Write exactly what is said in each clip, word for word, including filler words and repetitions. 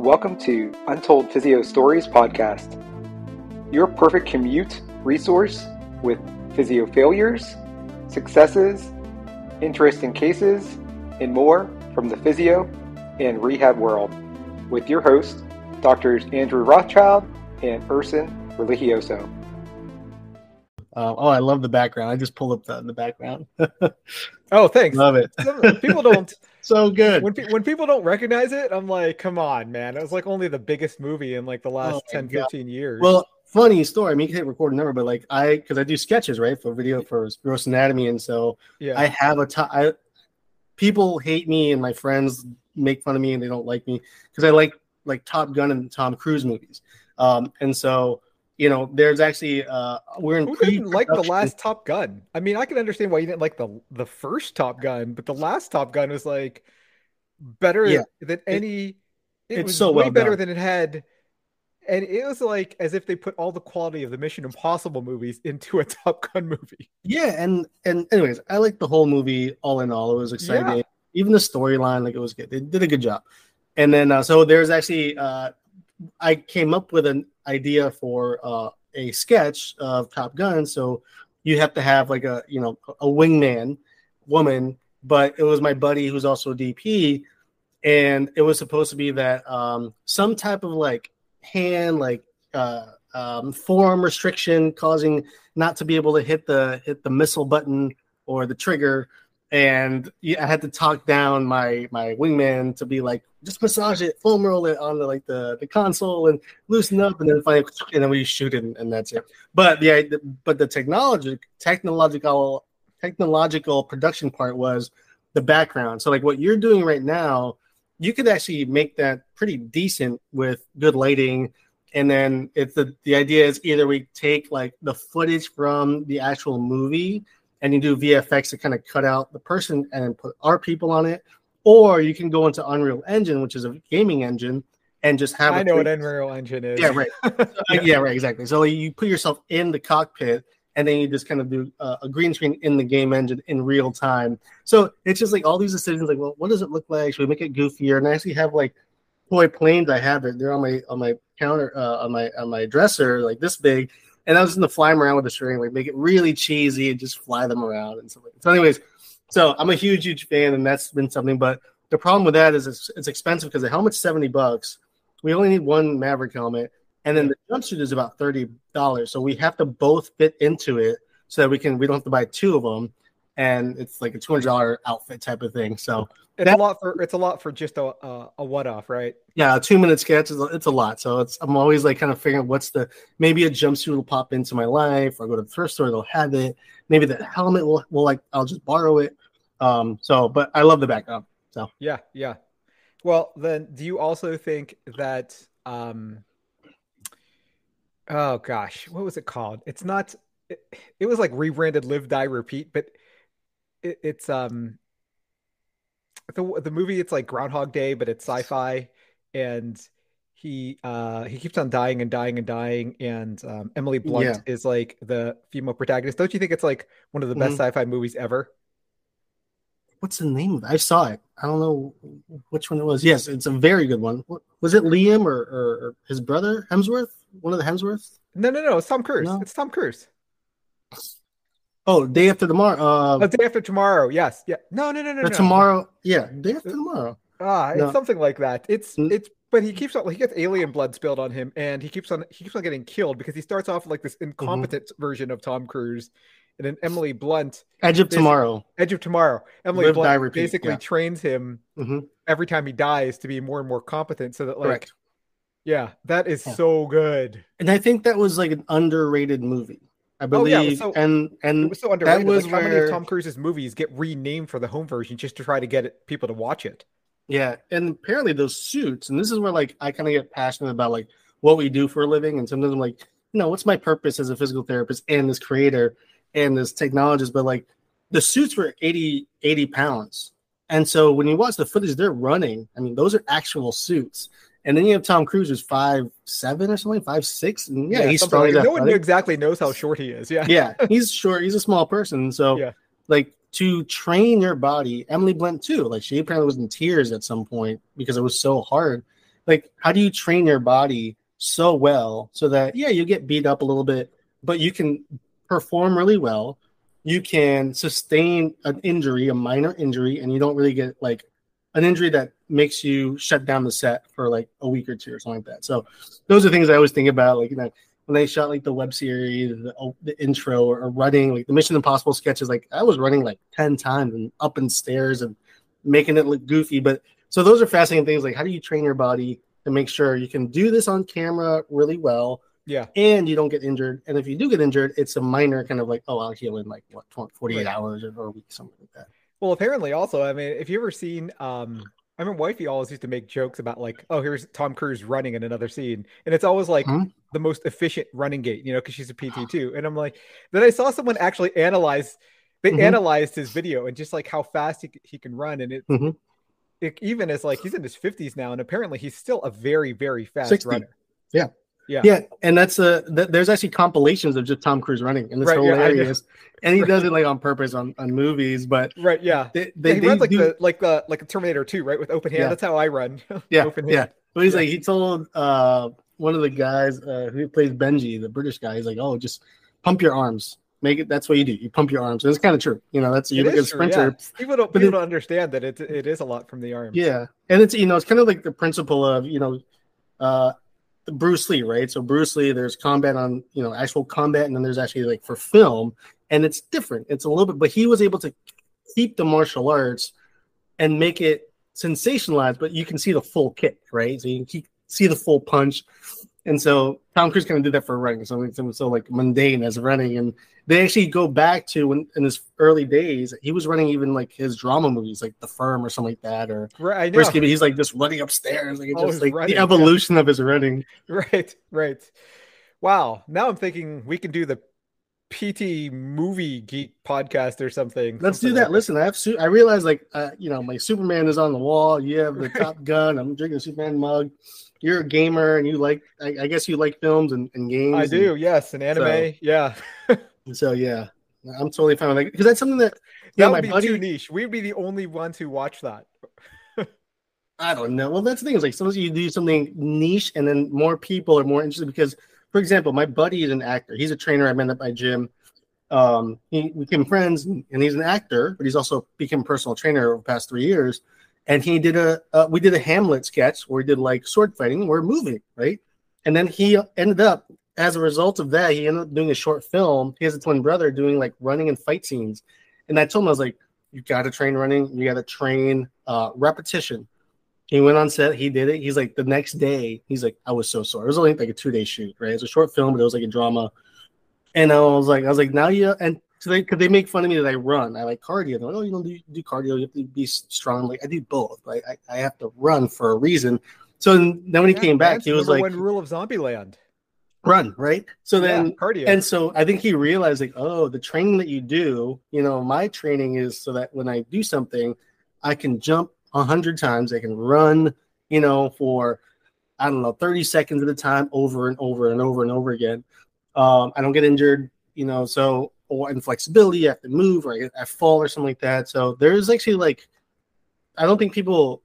Welcome to Untold Physio Stories podcast, your perfect commute resource with physio failures, successes, interesting cases, and more from the physio and rehab world with your hosts, Doctors Andrew Rothschild and Erson Religioso. Um, oh, I love the background. I just pulled up that in the background. Oh, thanks. Love it. People don't. So good. When, pe- when people don't recognize it, I'm like, come on, man. It was like only the biggest movie in like the last oh, ten, fifteen God. years. Well, funny story. I mean, you can't record a number, but like I, because I do sketches, right, for video for Gross Anatomy. And so yeah. I have a t- I, people hate me and my friends make fun of me and they don't like me because I like like Top Gun and Tom Cruise movies. Um, and so You know, there's actually uh, we're in. Who didn't like the last Top Gun? I mean, I can understand why you didn't like the the first Top Gun, but the last Top Gun was like better yeah. than any. It, it was so way well better done. than it had, and it was like as if they put all the quality of the Mission Impossible movies into a Top Gun movie. Yeah, and and anyways, I liked the whole movie all in all. It was exciting, yeah. even the storyline. Like it was good. They did a good job, and then uh, so there's actually uh, I came up with an idea for uh, a sketch of Top Gun. So you have to have like a, you know, a wingman woman, but it was my buddy who's also a D P. And it was supposed to be that um, some type of like hand, like uh, um, forearm restriction causing not to be able to hit the, hit the missile button or the trigger. And I had to talk down my, my wingman to be like, just massage it, foam roll it on the like the, the console and loosen up, and then finally, and then we shoot it, and, and that's it. But yeah, the, but the technology, technological, technological production part was the background. So like what you're doing right now, you could actually make that pretty decent with good lighting. And then it's the the idea is either we take like the footage from the actual movie and you do V F X to kind of cut out the person and put our people on it, or you can go into Unreal Engine, which is a gaming engine, and just have. I know what Unreal Engine is. Yeah, right. yeah. yeah, right. Exactly. So you put yourself in the cockpit, and then you just kind of do uh, a green screen in the game engine in real time. So it's just like all these decisions, like, well, what does it look like? Should we make it goofier? And I actually have like toy planes. I have it. They're on my on my counter uh, on my on my dresser, like this big. And I was going to fly them around with a string, like make it really cheesy and just fly them around and stuff like that. So, anyways, so I'm a huge, huge fan, and that's been something. But the problem with that is it's, it's expensive because the helmet's seventy bucks. We only need one Maverick helmet, and then the jumpsuit is about thirty dollars. So we have to both fit into it so that we can we don't have to buy two of them, and it's like a two hundred dollars outfit type of thing. So it's that, a lot for it's a lot for just a uh, a one off, right? Yeah, a two minute sketch is it's a lot. So it's I'm always like kind of figuring what's the maybe a jumpsuit will pop into my life, or I go to the thrift store, they'll have it. Maybe the helmet will will like I'll just borrow it. Um. So, but I love the background. So yeah, yeah. Well, then, do you also think that? Um. Oh gosh, what was it called? It's not. It, it was like rebranded Live Die Repeat, but it, it's um. The, the movie, it's like Groundhog Day, but it's sci-fi, and he uh he keeps on dying and dying and dying, and um Emily Blunt yeah. is like the female protagonist. Don't you think it's like one of the best mm-hmm. sci-fi movies ever? What's the name of it? I saw it. I don't know which one it was. Yes, it's a very good one. Was it Liam or, or, or his brother Hemsworth? One of the Hemsworths? No, no, no. It's Tom Cruise. No. It's Tom Cruise. Oh, Day After Tomorrow. Uh, oh, Day After Tomorrow. Yes. Yeah. No, no, no, no. The no. Tomorrow. Yeah. Day After Tomorrow. Ah, no. It's something like that. It's it's. But he keeps on. He gets alien blood spilled on him, and he keeps on. He keeps on getting killed because he starts off like this incompetent mm-hmm. version of Tom Cruise, and then Emily Blunt. Edge of Tomorrow. Edge of Tomorrow. Emily Live, Blunt die, repeat. basically yeah. trains him mm-hmm. every time he dies to be more and more competent, so that like. Correct. Yeah, that is yeah. so good. And I think that was like an underrated movie. I believe, oh, yeah. so, and and it was so underrated. That was like, where... How many of Tom Cruise's movies get renamed for the home version just to try to get it, people to watch it? Yeah, and apparently those suits, and this is where like I kind of get passionate about like what we do for a living, and sometimes I'm like, you know, what's my purpose as a physical therapist and this creator and this technologist? But like the suits were eighty pounds, and so when you watch the footage, they're running. I mean, those are actual suits. And then you have Tom Cruise, who's five seven or something, five six, and yeah, yeah he's strong. Like no one exactly knows how short he is. Yeah, yeah, he's short. He's a small person, so yeah. like to train your body. Emily Blunt too. Like she apparently was in tears at some point because it was so hard. Like, how do you train your body so well so that, yeah, you get beat up a little bit, but you can perform really well. You can sustain an injury, a minor injury, and you don't really get like an injury that makes you shut down the set for like a week or two or something like that. So those are things I always think about. Like, you know, when they shot like the web series, the, the intro, or, or running like the Mission Impossible sketches, like I was running like ten times and up in stairs and making it look goofy. But so those are fascinating things. Like, how do you train your body to make sure you can do this on camera really well? Yeah. And you don't get injured. And if you do get injured, it's a minor kind of like, oh, I'll heal in like what, forty-eight right. hours or a week, something like that. Well, apparently also, I mean, if you ever seen, um, I remember Wifey always used to make jokes about like, oh, here's Tom Cruise running in another scene. And it's always like mm-hmm. the most efficient running gait, you know, because she's a P T too. And I'm like, then I saw someone actually analyze, they mm-hmm. analyzed his video and just like how fast he, he can run. And it, mm-hmm. it even as like, he's in his fifties now. And apparently he's still a very, very fast sixty runner. Yeah. Yeah. yeah, and that's a th- there's actually compilations of just Tom Cruise running, and it's right, hilarious. Yeah, and he right. does it like on purpose on, on movies, but right, yeah, they, they, yeah, he they runs like do... the like the like a Terminator two, right, with open hand. Yeah. That's how I run. Yeah, open hand. yeah. But he's yeah. like he told uh, one of the guys uh, who plays Benji, the British guy. He's like, oh, just pump your arms. Make it. That's what you do. You pump your arms. And it's kind of true. You know, that's you look at a sprinter. True, yeah. People don't people it, don't understand that it it is a lot from the arms. Yeah, and it's you know it's kind of like the principle of you know. Uh, Bruce Lee, right? So Bruce Lee, there's combat on, you know, actual combat, and then there's actually like for film, and it's different. It's a little bit, but he was able to keep the martial arts and make it sensationalized, but you can see the full kick, right? So you can see the full punch. And so Tom Cruise kind of did that for running, something so like mundane as running. And they actually go back to when in his early days, he was running even like his drama movies, like The Firm or something like that, or right, I know. Risky, he's like just running upstairs, like it's just like running, the evolution yeah. of his running. Right, right. Wow. Now I'm thinking we can do the P T movie geek podcast or something. Let's something do that. Like Listen, I have. Su- I realize, like, uh, you know, my Superman is on the wall. You have the right. Top Gun. I'm drinking a Superman mug. You're a gamer, and you like. I, I guess you like films and, and games. I do. And, yes, and anime. So, yeah. so yeah, I'm totally fine with that because that's something that yeah, that would my be buddy, too niche. We'd be the only ones who watch that. I don't know. Well, that's the thing. Is like sometimes you do something niche, and then more people are more interested because. For example, my buddy is an actor. He's a trainer I met at my gym. Um, he we became friends, and he's an actor, but he's also become a personal trainer over the past three years. And he did a uh, we did a Hamlet sketch where we did like sword fighting. We're moving, right? And then he ended up, as a result of that, he ended up doing a short film. He has a twin brother doing like running and fight scenes. And I told him, I was like, you got to train running. You got to train uh, repetition. He went on set. He did it. He's like, the next day, he's like, I was so sore. It was only like a two-day shoot, right? It was a short film, but it was like a drama. And I was like, I was like, now you and so they because they make fun of me that I run. I like cardio. They're like, oh, you don't do, do cardio. You have to be strong. Like I do both. Like I, I have to run for a reason. So then when he yeah, came back, he was like, "One rule of Zombieland, run." Right. So then yeah, cardio. And so I think he realized like, oh, the training that you do, you know, my training is so that when I do something, I can jump a hundred times. They can run, you know, for, I don't know, thirty seconds at a time over and over and over and over again. Um, I don't get injured, you know, so, or inflexibility, I have to move or I, I fall or something like that. So there's actually like, I don't think people,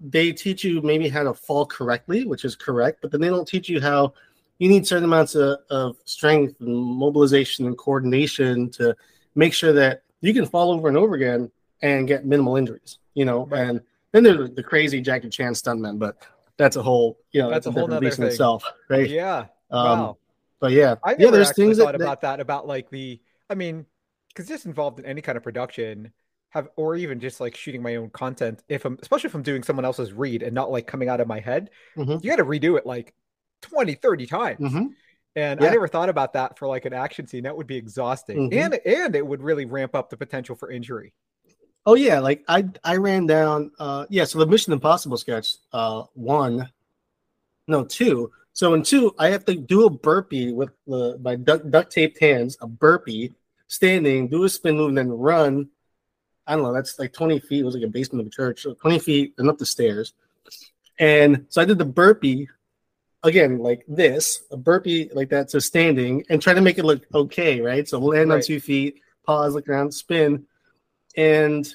they teach you maybe how to fall correctly, which is correct, but then they don't teach you how you need certain amounts of, of strength and mobilization and coordination to make sure that you can fall over and over again and get minimal injuries, you know, right. And then there's the crazy Jackie Chan stuntman, but that's a whole, you know, that's, that's a, a whole different beast in itself, right? Yeah. Um, wow. But yeah, I yeah, there's things thought that, about that, about like the, I mean, because just involved in any kind of production, have or even just like shooting my own content, if I'm especially if I'm doing someone else's read and not like coming out of my head, mm-hmm. you got to redo it like twenty, thirty times. Mm-hmm. And yeah. I never thought about that for like an action scene. That would be exhausting, mm-hmm. and and it would really ramp up the potential for injury. Oh yeah, like I I ran down uh yeah, so the Mission Impossible sketch uh one no two. So in two I have to do a burpee with the my duct, duct taped hands, a burpee, standing, do a spin move, and then run. I don't know, that's like twenty feet, it was like a basement of a church, so twenty feet and up the stairs. And so I did the burpee again, like this, a burpee like that, so standing and try to make it look okay, right? So land right. on two feet, pause, look around, spin. And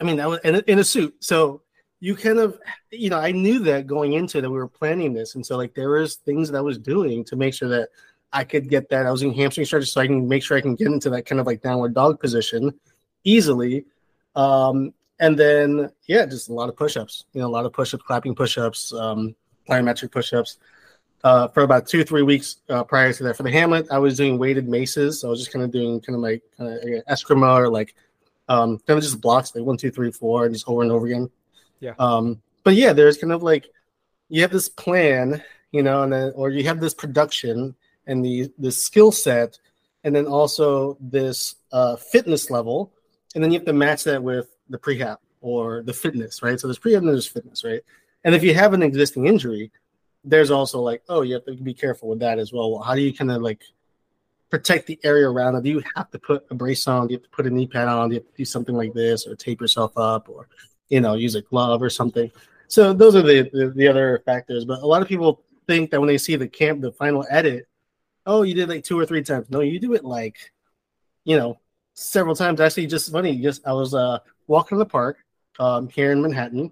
I mean, I was in a, in a suit, so you kind of, you know, I knew that going into that we were planning this. And so like there was things that I was doing to make sure that I could get that. I was in hamstring stretches so I can make sure I can get into that kind of like downward dog position easily. Um, and then, yeah, just a lot of push-ups, you know, a lot of push-ups, clapping push-ups, um, plyometric push-ups. Uh, for about two, three weeks uh, prior to that, for the Hamlet, I was doing weighted maces. So I was just kind of doing kind of like uh, Eskrima or like um, kind of just blocks, like one, two, three, four, and just over and over again. Yeah. Um, but yeah, there's kind of like you have this plan, you know, and then, or you have this production and the this skill set, and then also this uh, fitness level, and then you have to match that with the prehab or the fitness, right? So there's prehab and there's fitness, right? And if you have an existing injury, there's also like, oh, you have to be careful with that as well. Well, how do you kind of like protect the area around it? Do you have to put a brace on? Do you have to put a knee pad on? Do you have to do something like this or tape yourself up or, you know, use a glove or something? So those are the, the, the other factors. But a lot of people think that when they see the camp, the final edit, oh, you did like two or three times. No, you do it like, you know, several times. Actually, just funny. Just I was uh, walking in the park um, here in Manhattan.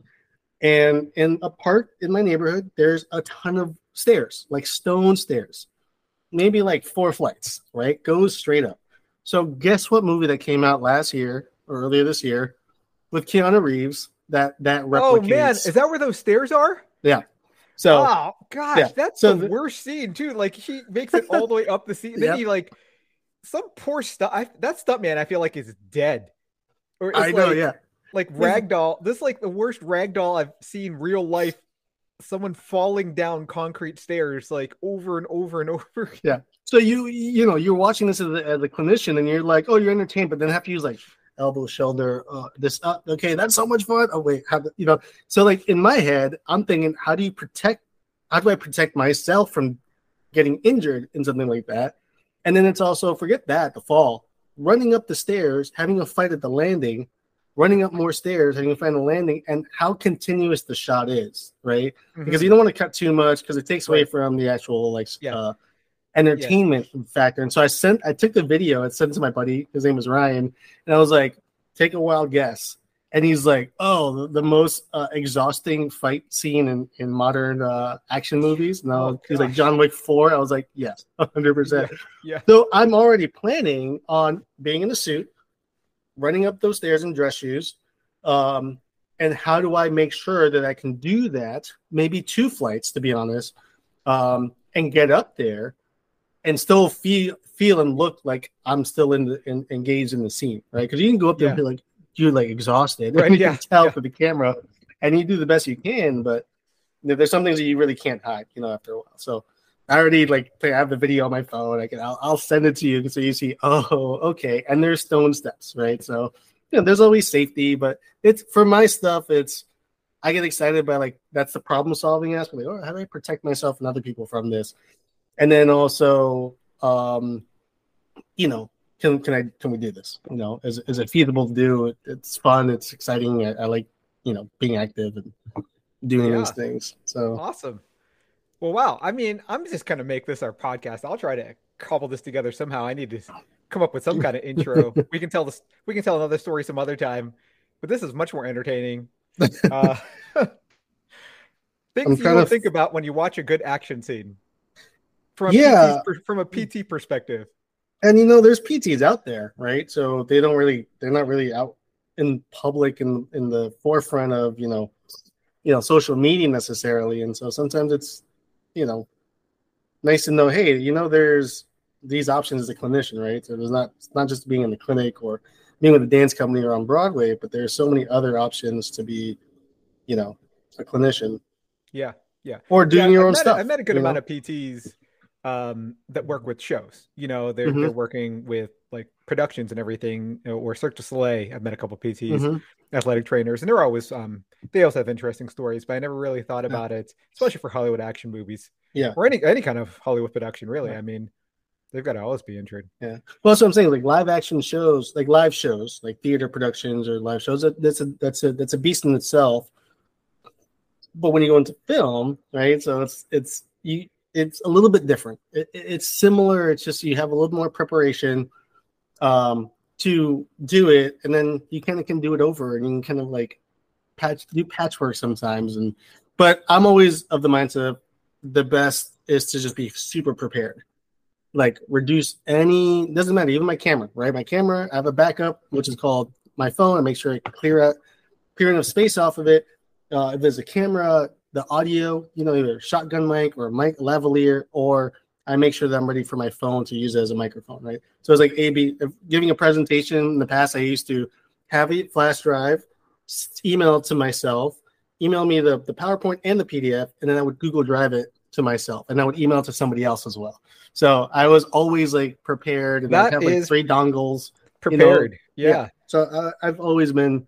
And in a park in my neighborhood, there's a ton of stairs, like stone stairs, maybe like four flights, right? Goes straight up. So guess what movie that came out last year or earlier this year with Keanu Reeves that, that replicates. Oh, man. Is that where those stairs are? Yeah. So, oh, gosh, yeah. That's so the worst scene, too. Like, he makes it all the way up the seat. Then yep. he, like, some poor stuff. That stunt man, I feel like, is dead. Or it's I like, know, yeah. Like ragdoll, this is like the worst ragdoll I've seen real life. Someone falling down concrete stairs like over and over and over. Yeah. So you you know you're watching this as a, as a clinician and you're like, oh, you're entertained, but then have to use like elbow, shoulder, uh, this up. Uh, okay, that's so much fun. Oh wait, how do, you know? So like in my head, I'm thinking, how do you protect? How do I protect myself from getting injured in something like that? And then it's also forget that the fall, running up the stairs, having a fight at the landing. Running up more stairs, and you find a landing, and how continuous the shot is, right? Mm-hmm. Because you don't want to cut too much because it takes away from the actual like yeah. uh, entertainment yeah. factor. And so I sent, I took the video and sent it to my buddy. His name was Ryan, and I was like, "Take a wild guess." And he's like, "Oh, the, the most uh, exhausting fight scene in in modern uh, action movies." No, oh, he's like John Wick four. I was like, "Yes, one hundred percent." Yeah. So I'm already planning on being in a suit. Running up those stairs in dress shoes, um, and how do I make sure that I can do that, maybe two flights, to be honest, um, and get up there and still feel feel and look like I'm still in, the, in engaged in the scene, right? Because you can go up there yeah. and be like, you're like exhausted. Right, and you yeah, can tell yeah. for the camera, and you do the best you can, but you know, there's some things that you really can't hide, you know, after a while. So I already like I have the video on my phone. I can I'll, I'll send it to you so you see. Oh, okay. And there's stone steps, right? So you know, there's always safety, but it's for my stuff. It's I get excited by like that's the problem solving aspect. Like, oh, how do I protect myself and other people from this? And then also, um, you know, can can I can we do this? You know, is is it feasible to do? It, it's fun. It's exciting. I, I like you know being active and doing yeah. these things. So awesome. Well, wow. I mean, I'm just going to make this our podcast. I'll try to cobble this together somehow. I need to come up with some kind of intro. We can tell this. We can tell another story some other time, but this is much more entertaining. Uh, things I'm you don't of... think about when you watch a good action scene. From a yeah. P T, from a P T perspective. And you know, there's P Ts out there, right? So they don't really, they're not really out in public and in, in the forefront of, you know, you know, social media necessarily. And so sometimes it's, you know, nice to know, hey, you know, there's these options as a clinician, right? So there's not, it's not just being in the clinic or being with a dance company or on Broadway, but there's so many other options to be, you know, a clinician. Yeah. Yeah. Or doing yeah, your I own met, stuff. I met a good amount know? of P Ts um, that work with shows, you know, they're, mm-hmm. they're working with like productions and everything, or Cirque du Soleil. I've met a couple of P Ts, mm-hmm. athletic trainers, and they're always, um, they also have interesting stories, but I never really thought about yeah. it, especially for Hollywood action movies yeah, or any, any kind of Hollywood production, really. Yeah. I mean, they've got to always be injured. Yeah. Well, that's what I'm saying, like live action shows, like live shows, like theater productions or live shows. That's a, that's a, that's a beast in itself. But when you go into film, right. So it's, it's, you, it's a little bit different. It, it's similar. It's just, you have a little more preparation um, to do it. And then you kind of can do it over and you can kind of like, patch do patchwork sometimes, and but I'm always of the mindset of the best is to just be super prepared. Like reduce any, doesn't matter, even my camera, right? My camera, I have a backup, which is called my phone. I make sure I clear out, clear enough space off of it. Uh, if there's a camera, the audio, you know, either shotgun mic or mic lavalier, or I make sure that I'm ready for my phone to use it as a microphone, right? So it's like A B, giving a presentation in the past, I used to have a flash drive, email it to myself, email me the, the PowerPoint and the P D F, and then I would Google Drive it to myself, and I would email it to somebody else as well. So I was always like prepared, and I have like three dongles. Prepared, you know? yeah. yeah. So uh, I've always been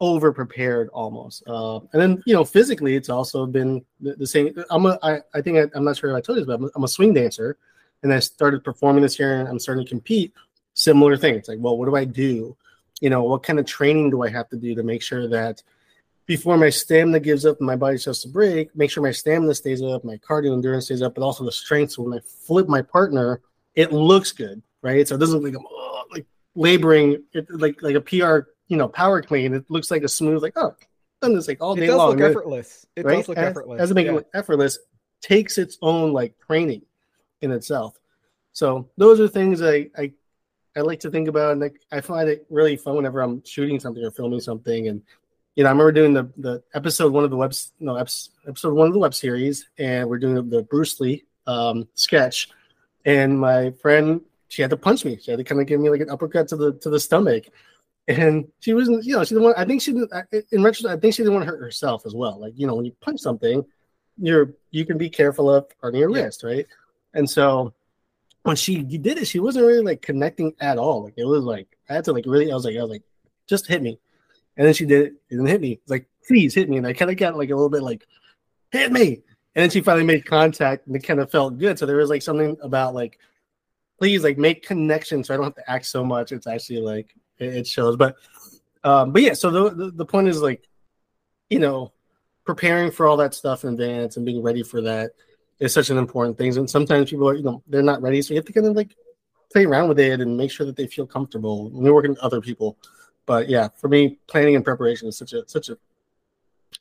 over prepared almost. Uh, and then, you know, physically, it's also been the, the same. I'm a, I, I think I, I'm not sure if I told you this, but I'm a, I'm a swing dancer, and I started performing this year, and I'm starting to compete. Similar thing. It's like, well, what do I do? You know, what kind of training do I have to do to make sure that before my stamina gives up and my body starts to break, make sure my stamina stays up, my cardio endurance stays up, but also the strength. So when I flip my partner, it looks good, right? So it doesn't look like I'm oh, like laboring, it, like like a P R, you know, power clean. It looks like a smooth, like, oh, I've done this like all day long. It does look effortless. It does look effortless. Doesn't make it look effortless. Takes its own like training in itself. So those are things I I, I like to think about, and like I find it really fun whenever I'm shooting something or filming something. And you know, I remember doing the, the episode one of the web no episode one of the web series, and we're doing the, the Bruce Lee um, sketch. And my friend, she had to punch me. She had to kind of give me like an uppercut to the to the stomach. And she wasn't, you know, she didn't want. I think she didn't. In retrospect, I think she didn't want to hurt herself as well. Like, you know, when you punch something, you're you can be careful of hurting your wrist, right? And so when she did it, she wasn't really like connecting at all. Like it was like I had to like really. I was like I was like just hit me. And then she did it and hit me. It's like, please hit me. And I kind of got like a little bit like, hit me. And then she finally made contact, and it kind of felt good. So there was like something about like, please like make connection so I don't have to act so much. It's actually like, it, it shows. But, um, but yeah, so the, the, the point is like, you know, preparing for all that stuff in advance and being ready for that is such an important thing. And sometimes people are, you know, they're not ready. So you have to kind of like play around with it and make sure that they feel comfortable when you're working with other people. But yeah, for me, planning and preparation is such a such a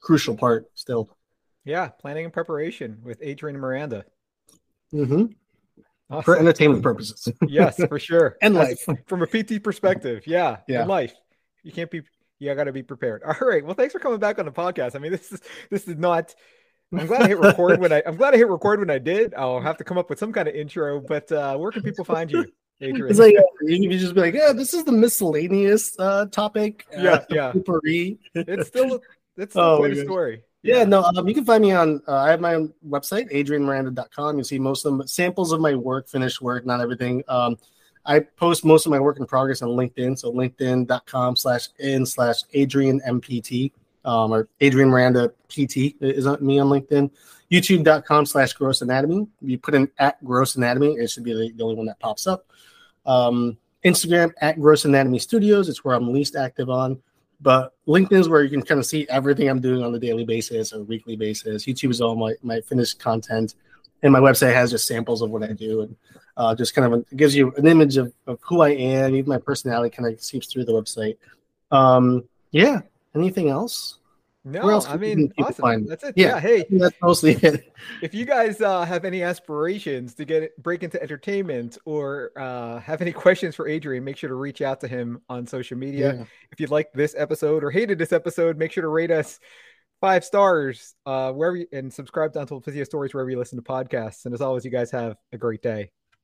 crucial part still. Yeah, planning and preparation with Adrian Miranda. Mm-hmm. Awesome. For entertainment purposes. Yes, for sure. And life. As, from a P T perspective, yeah, yeah. And life. You can't be, you got to be prepared. All right. Well, thanks for coming back on the podcast. I mean, this is this is not. I'm glad I hit record when I. I'm glad I hit record when I did. I'll have to come up with some kind of intro. But uh, where can people find you? Adrian. It's like you can just be like, yeah, this is the miscellaneous uh, topic. Yeah, yeah. It's still it's still oh, quite a story. Yeah, yeah no, um, you can find me on. Uh, I have my own website, Adrian Miranda dot com. You see most of them, samples of my work, finished work, not everything. Um, I post most of my work in progress on LinkedIn, so LinkedIn dot com slash in slash Adrian M P T um, or Adrian Miranda P T is on me on LinkedIn. YouTube dot com slash Gross Anatomy. You put in at Gross Anatomy, it should be the, the only one that pops up. Um, Instagram at Gross Anatomy Studios. It's where I'm least active on, but LinkedIn is where you can kind of see everything I'm doing on a daily basis or weekly basis. YouTube is all my, my finished content, and my website has just samples of what I do, and uh, just kind of a, gives you an image of, of who I am. Even my personality kind of seeps through the website. Um, yeah. Anything else? No, I mean, awesome. That's it. Yeah. yeah hey, that's mostly it. If you guys uh, have any aspirations to get break into entertainment or uh, have any questions for Adrian, make sure to reach out to him on social media. Yeah. If you liked this episode or hated this episode, make sure to rate us five stars uh, wherever you, and subscribe to Untold Physio Stories wherever you listen to podcasts. And as always, you guys have a great day.